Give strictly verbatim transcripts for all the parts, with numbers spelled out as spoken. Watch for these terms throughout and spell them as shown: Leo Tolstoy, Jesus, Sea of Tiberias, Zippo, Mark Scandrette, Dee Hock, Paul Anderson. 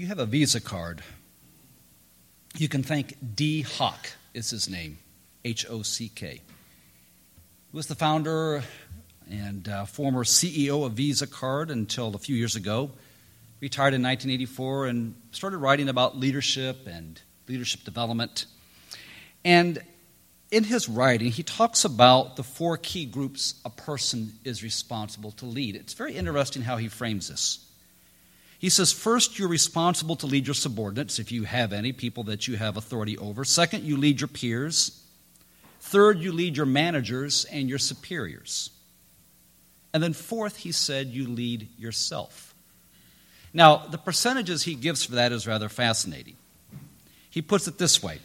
you have a Visa card, you can thank Dee Hock, is his name, H O C K. He was the founder and uh, former C E O of Visa Card until a few years ago, retired in nineteen eighty-four and started writing about leadership and leadership development. And in his writing, he talks about the four key groups a person is responsible to lead. It's very interesting how he frames this. He says, first, you're responsible to lead your subordinates, if you have any, people that you have authority over. Second, you lead your peers. Third, you lead your managers and your superiors. And then fourth, he said, you lead yourself. Now, the percentages he gives for that is rather fascinating. He puts it this way.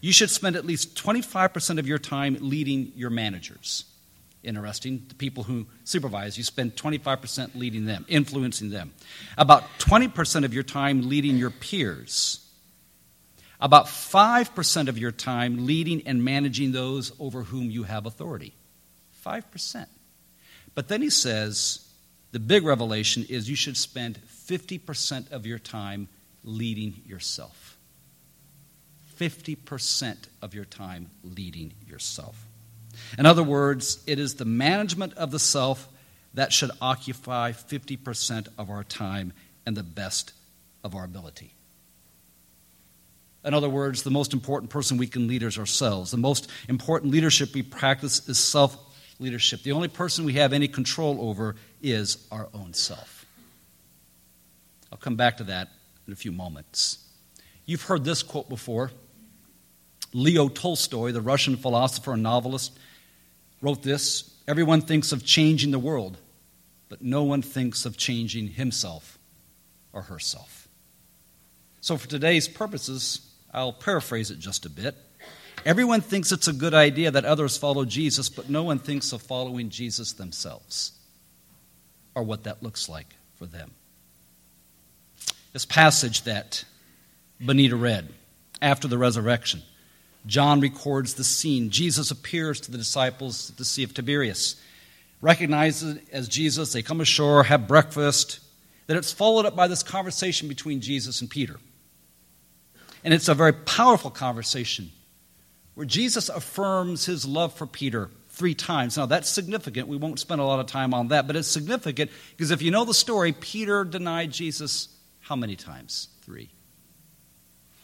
You should spend at least twenty-five percent of your time leading your managers. Interesting. The people who supervise, you spend twenty-five percent leading them, influencing them. About twenty percent of your time leading your peers. About five percent of your time leading and managing those over whom you have authority. five percent. But then he says, the big revelation is you should spend fifty percent of your time leading yourself. fifty percent of your time leading yourself. In other words, it is the management of the self that should occupy fifty percent of our time and the best of our ability. In other words, the most important person we can lead is ourselves. The most important leadership we practice is self-leadership. The only person we have any control over is our own self. I'll come back to that in a few moments. You've heard this quote before. Leo Tolstoy, the Russian philosopher and novelist, wrote this: everyone thinks of changing the world, but no one thinks of changing himself or herself. So for today's purposes, I'll paraphrase it just a bit. Everyone thinks it's a good idea that others follow Jesus, but no one thinks of following Jesus themselves or what that looks like for them. This passage that Benita read after the resurrection, John records the scene. Jesus appears to the disciples at the Sea of Tiberias, recognizes as Jesus. They come ashore, have breakfast. Then it's followed up by this conversation between Jesus and Peter. And it's a very powerful conversation where Jesus affirms his love for Peter three times. Now, that's significant. We won't spend a lot of time on that, but it's significant because if you know the story, Peter denied Jesus how many times? Three.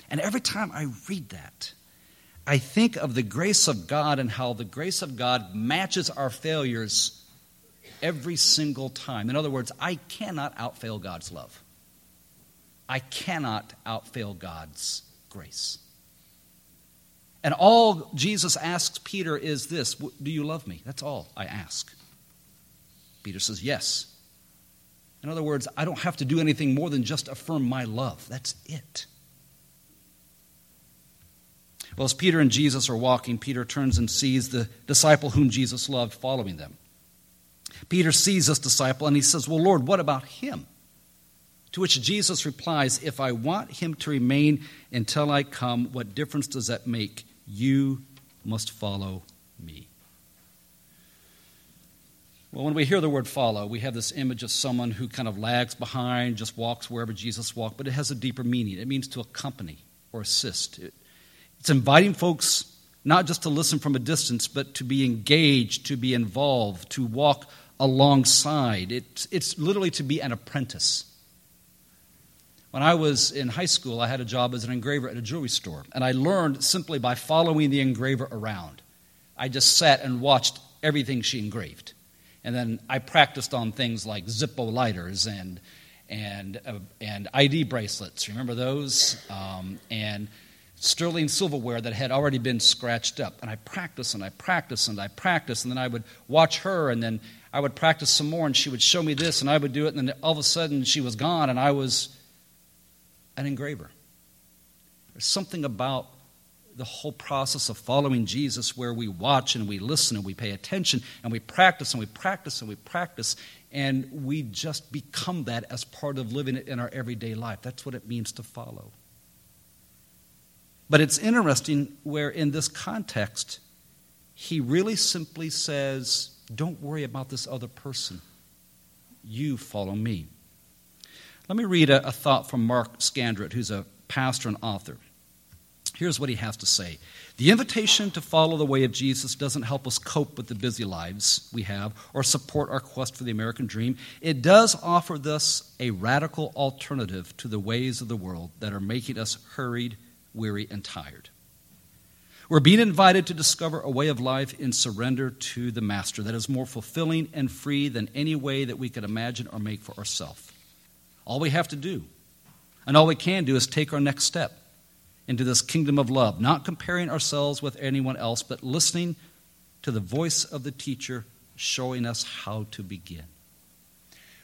And every time I read that, I think of the grace of God and how the grace of God matches our failures every single time. In other words, I cannot outfail God's love. I cannot outfail God's grace. And all Jesus asks Peter is this: do you love me? That's all I ask. Peter says yes. In other words, I don't have to do anything more than just affirm my love. That's it. Well, as Peter and Jesus are walking, Peter turns and sees the disciple whom Jesus loved following them. Peter sees this disciple and he says, well, Lord, what about him? To which Jesus replies, if I want him to remain until I come, what difference does that make? You must follow me. Well, when we hear the word follow, we have this image of someone who kind of lags behind, just walks wherever Jesus walked, but it has a deeper meaning. It means to accompany or assist. It, It's inviting folks not just to listen from a distance, but to be engaged, to be involved, to walk alongside. It's, it's literally to be an apprentice. When I was in high school, I had a job as an engraver at a jewelry store, and I learned simply by following the engraver around. I just sat and watched everything she engraved. And then I practiced on things like Zippo lighters and, and, uh, and I D bracelets. Remember those? Um, and... sterling silverware that had already been scratched up. And I practiced and I practiced and I practiced. And then I would watch her and then I would practice some more and she would show me this and I would do it. And then all of a sudden she was gone and I was an engraver. There's something about the whole process of following Jesus where we watch and we listen and we pay attention and we practice and we practice and we practice. And we just become that as part of living it in our everyday life. That's what it means to follow. But it's interesting where in this context, he really simply says, don't worry about this other person. You follow me. Let me read a, a thought from Mark Scandrette, who's a pastor and author. Here's what he has to say. The invitation to follow the way of Jesus doesn't help us cope with the busy lives we have or support our quest for the American dream. It does offer us a radical alternative to the ways of the world that are making us hurried, weary, and tired. We're being invited to discover a way of life in surrender to the Master that is more fulfilling and free than any way that we could imagine or make for ourselves. All we have to do and all we can do is take our next step into this kingdom of love, not comparing ourselves with anyone else, but listening to the voice of the teacher showing us how to begin.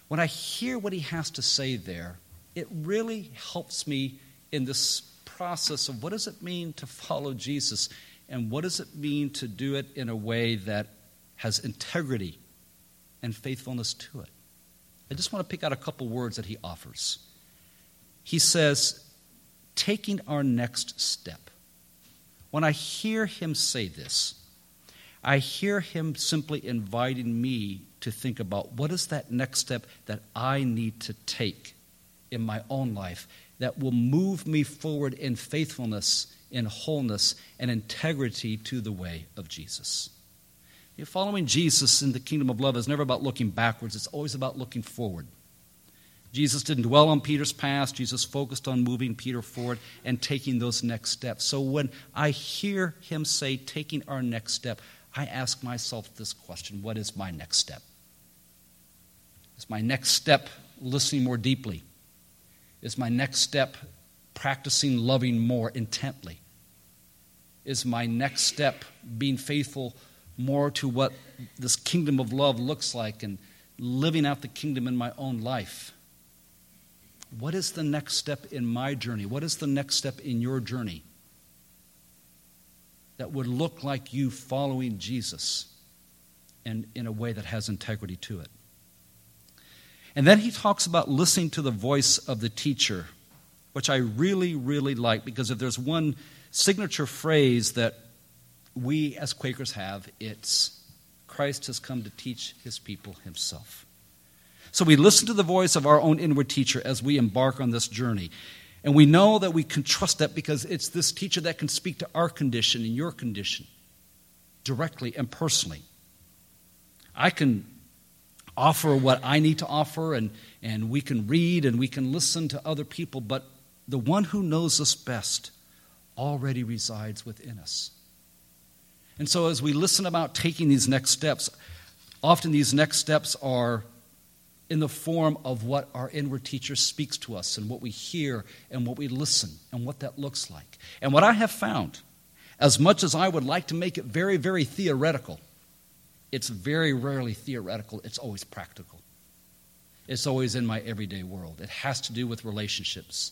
When I hear what he has to say there, it really helps me in this process of what does it mean to follow Jesus and what does it mean to do it in a way that has integrity and faithfulness to it. I just want to pick out a couple words that he offers. He says, taking our next step. When I hear him say this, I hear him simply inviting me to think about what is that next step that I need to take in my own life that will move me forward in faithfulness, in wholeness, and integrity to the way of Jesus. You're following Jesus in the kingdom of love is never about looking backwards. It's always about looking forward. Jesus didn't dwell on Peter's past. Jesus focused on moving Peter forward and taking those next steps. So when I hear him say, taking our next step, I ask myself this question, what is my next step? Is my next step listening more deeply? Is my next step practicing loving more intently? Is my next step being faithful more to what this kingdom of love looks like and living out the kingdom in my own life? What is the next step in my journey? What is the next step in your journey that would look like you following Jesus and in a way that has integrity to it? And then he talks about listening to the voice of the teacher, which I really, really like, because if there's one signature phrase that we as Quakers have, it's Christ has come to teach his people himself. So we listen to the voice of our own inward teacher as we embark on this journey. And we know that we can trust that because it's this teacher that can speak to our condition and your condition directly and personally. I can offer what I need to offer, and, and we can read and we can listen to other people, but the one who knows us best already resides within us. And so as we listen about taking these next steps, often these next steps are in the form of what our inward teacher speaks to us and what we hear and what we listen and what that looks like. And what I have found, as much as I would like to make it very, very theoretical, it's very rarely theoretical. It's always practical. It's always in my everyday world. It has to do with relationships.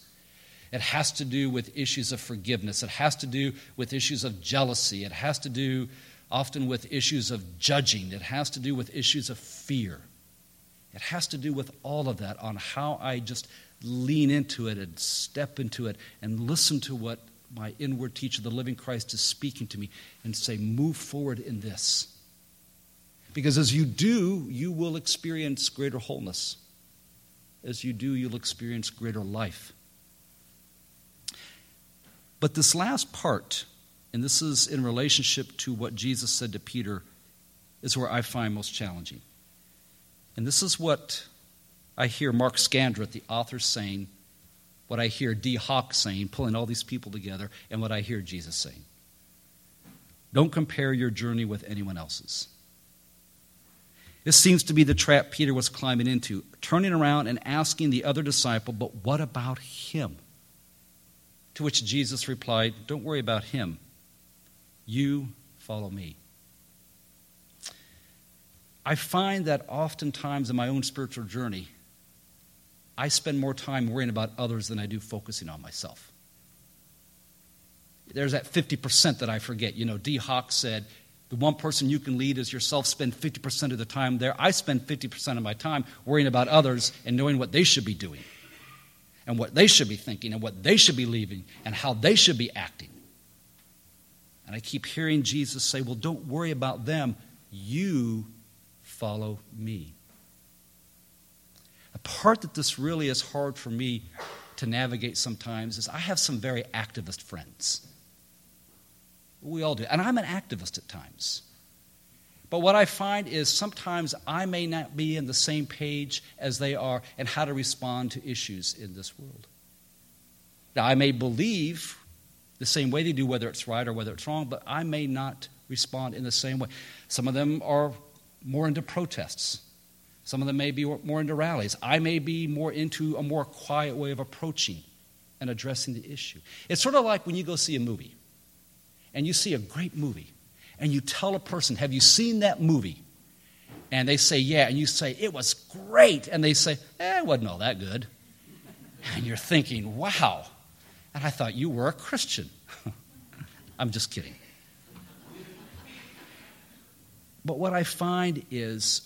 It has to do with issues of forgiveness. It has to do with issues of jealousy. It has to do often with issues of judging. It has to do with issues of fear. It has to do with all of that on how I just lean into it and step into it and listen to what my inward teacher, the living Christ, is speaking to me and say, move forward in this. Because as you do, you will experience greater wholeness. As you do, you'll experience greater life. But this last part, and this is in relationship to what Jesus said to Peter, is where I find most challenging. And this is what I hear Mark Scandrette, the author, saying, what I hear Dee Hock saying, pulling all these people together, and what I hear Jesus saying. Don't compare your journey with anyone else's. This seems to be the trap Peter was climbing into, turning around and asking the other disciple, but what about him? To which Jesus replied, don't worry about him. You follow me. I find that oftentimes in my own spiritual journey, I spend more time worrying about others than I do focusing on myself. There's that fifty percent that I forget. You know, Dee Hock said, the one person you can lead is yourself. Spend fifty percent of the time there. I spend fifty percent of my time worrying about others and knowing what they should be doing and what they should be thinking and what they should be leaving and how they should be acting. And I keep hearing Jesus say, well, don't worry about them. You follow me. A part that this really is hard for me to navigate sometimes is I have some very activist friends. We all do. And I'm an activist at times. But what I find is sometimes I may not be in the same page as they are in how to respond to issues in this world. Now, I may believe the same way they do, whether it's right or whether it's wrong, but I may not respond in the same way. Some of them are more into protests. Some of them may be more into rallies. I may be more into a more quiet way of approaching and addressing the issue. It's sort of like when you go see a movie, and you see a great movie, and you tell a person, have you seen that movie? And they say, yeah, and you say, it was great. And they say, eh, it wasn't all that good. And you're thinking, wow. And I thought you were a Christian. I'm just kidding. But what I find is,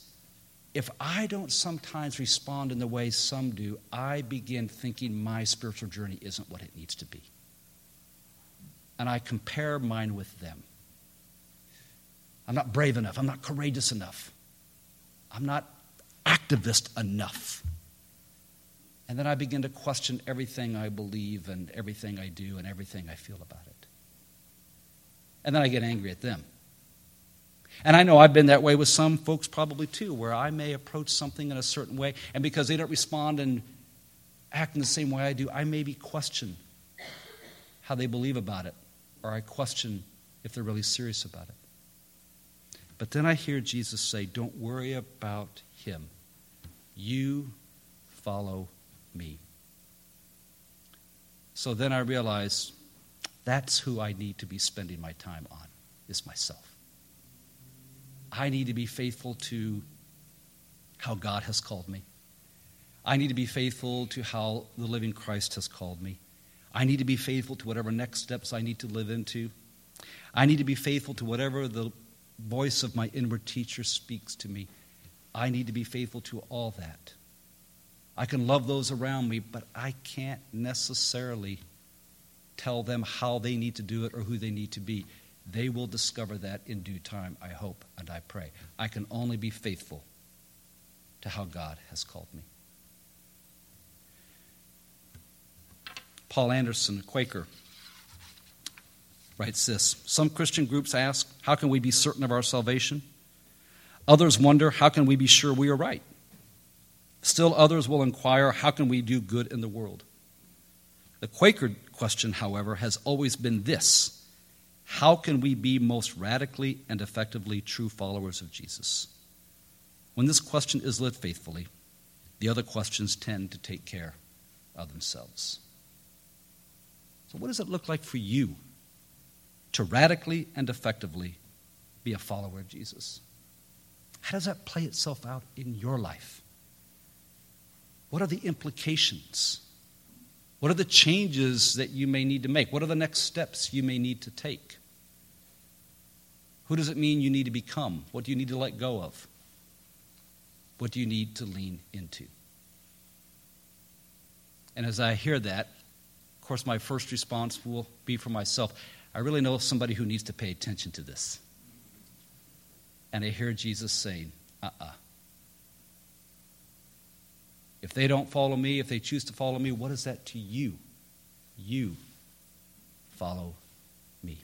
if I don't sometimes respond in the way some do, I begin thinking my spiritual journey isn't what it needs to be. And I compare mine with them. I'm not brave enough. I'm not courageous enough. I'm not activist enough. And then I begin to question everything I believe and everything I do and everything I feel about it. And then I get angry at them. And I know I've been that way with some folks probably too, where I may approach something in a certain way, and because they don't respond and act in the same way I do, I may be questioned how they believe about it, or I question if they're really serious about it. But then I hear Jesus say, don't worry about him. You follow me. So then I realize that's who I need to be spending my time on, is myself. I need to be faithful to how God has called me. I need to be faithful to how the living Christ has called me. I need to be faithful to whatever next steps I need to live into. I need to be faithful to whatever the voice of my inward teacher speaks to me. I need to be faithful to all that. I can love those around me, but I can't necessarily tell them how they need to do it or who they need to be. They will discover that in due time, I hope and I pray. I can only be faithful to how God has called me. Paul Anderson, a Quaker, writes this. Some Christian groups ask, how can we be certain of our salvation? Others wonder, how can we be sure we are right? Still others will inquire, how can we do good in the world? The Quaker question, however, has always been this. How can we be most radically and effectively true followers of Jesus? When this question is lived faithfully, the other questions tend to take care of themselves. So what does it look like for you to radically and effectively be a follower of Jesus? How does that play itself out in your life? What are the implications? What are the changes that you may need to make? What are the next steps you may need to take? Who does it mean you need to become? What do you need to let go of? What do you need to lean into? And as I hear that, of course, my first response will be for myself. I really know somebody who needs to pay attention to this. And I hear Jesus saying, uh-uh. If they don't follow me, if they choose to follow me, what is that to you? You follow me.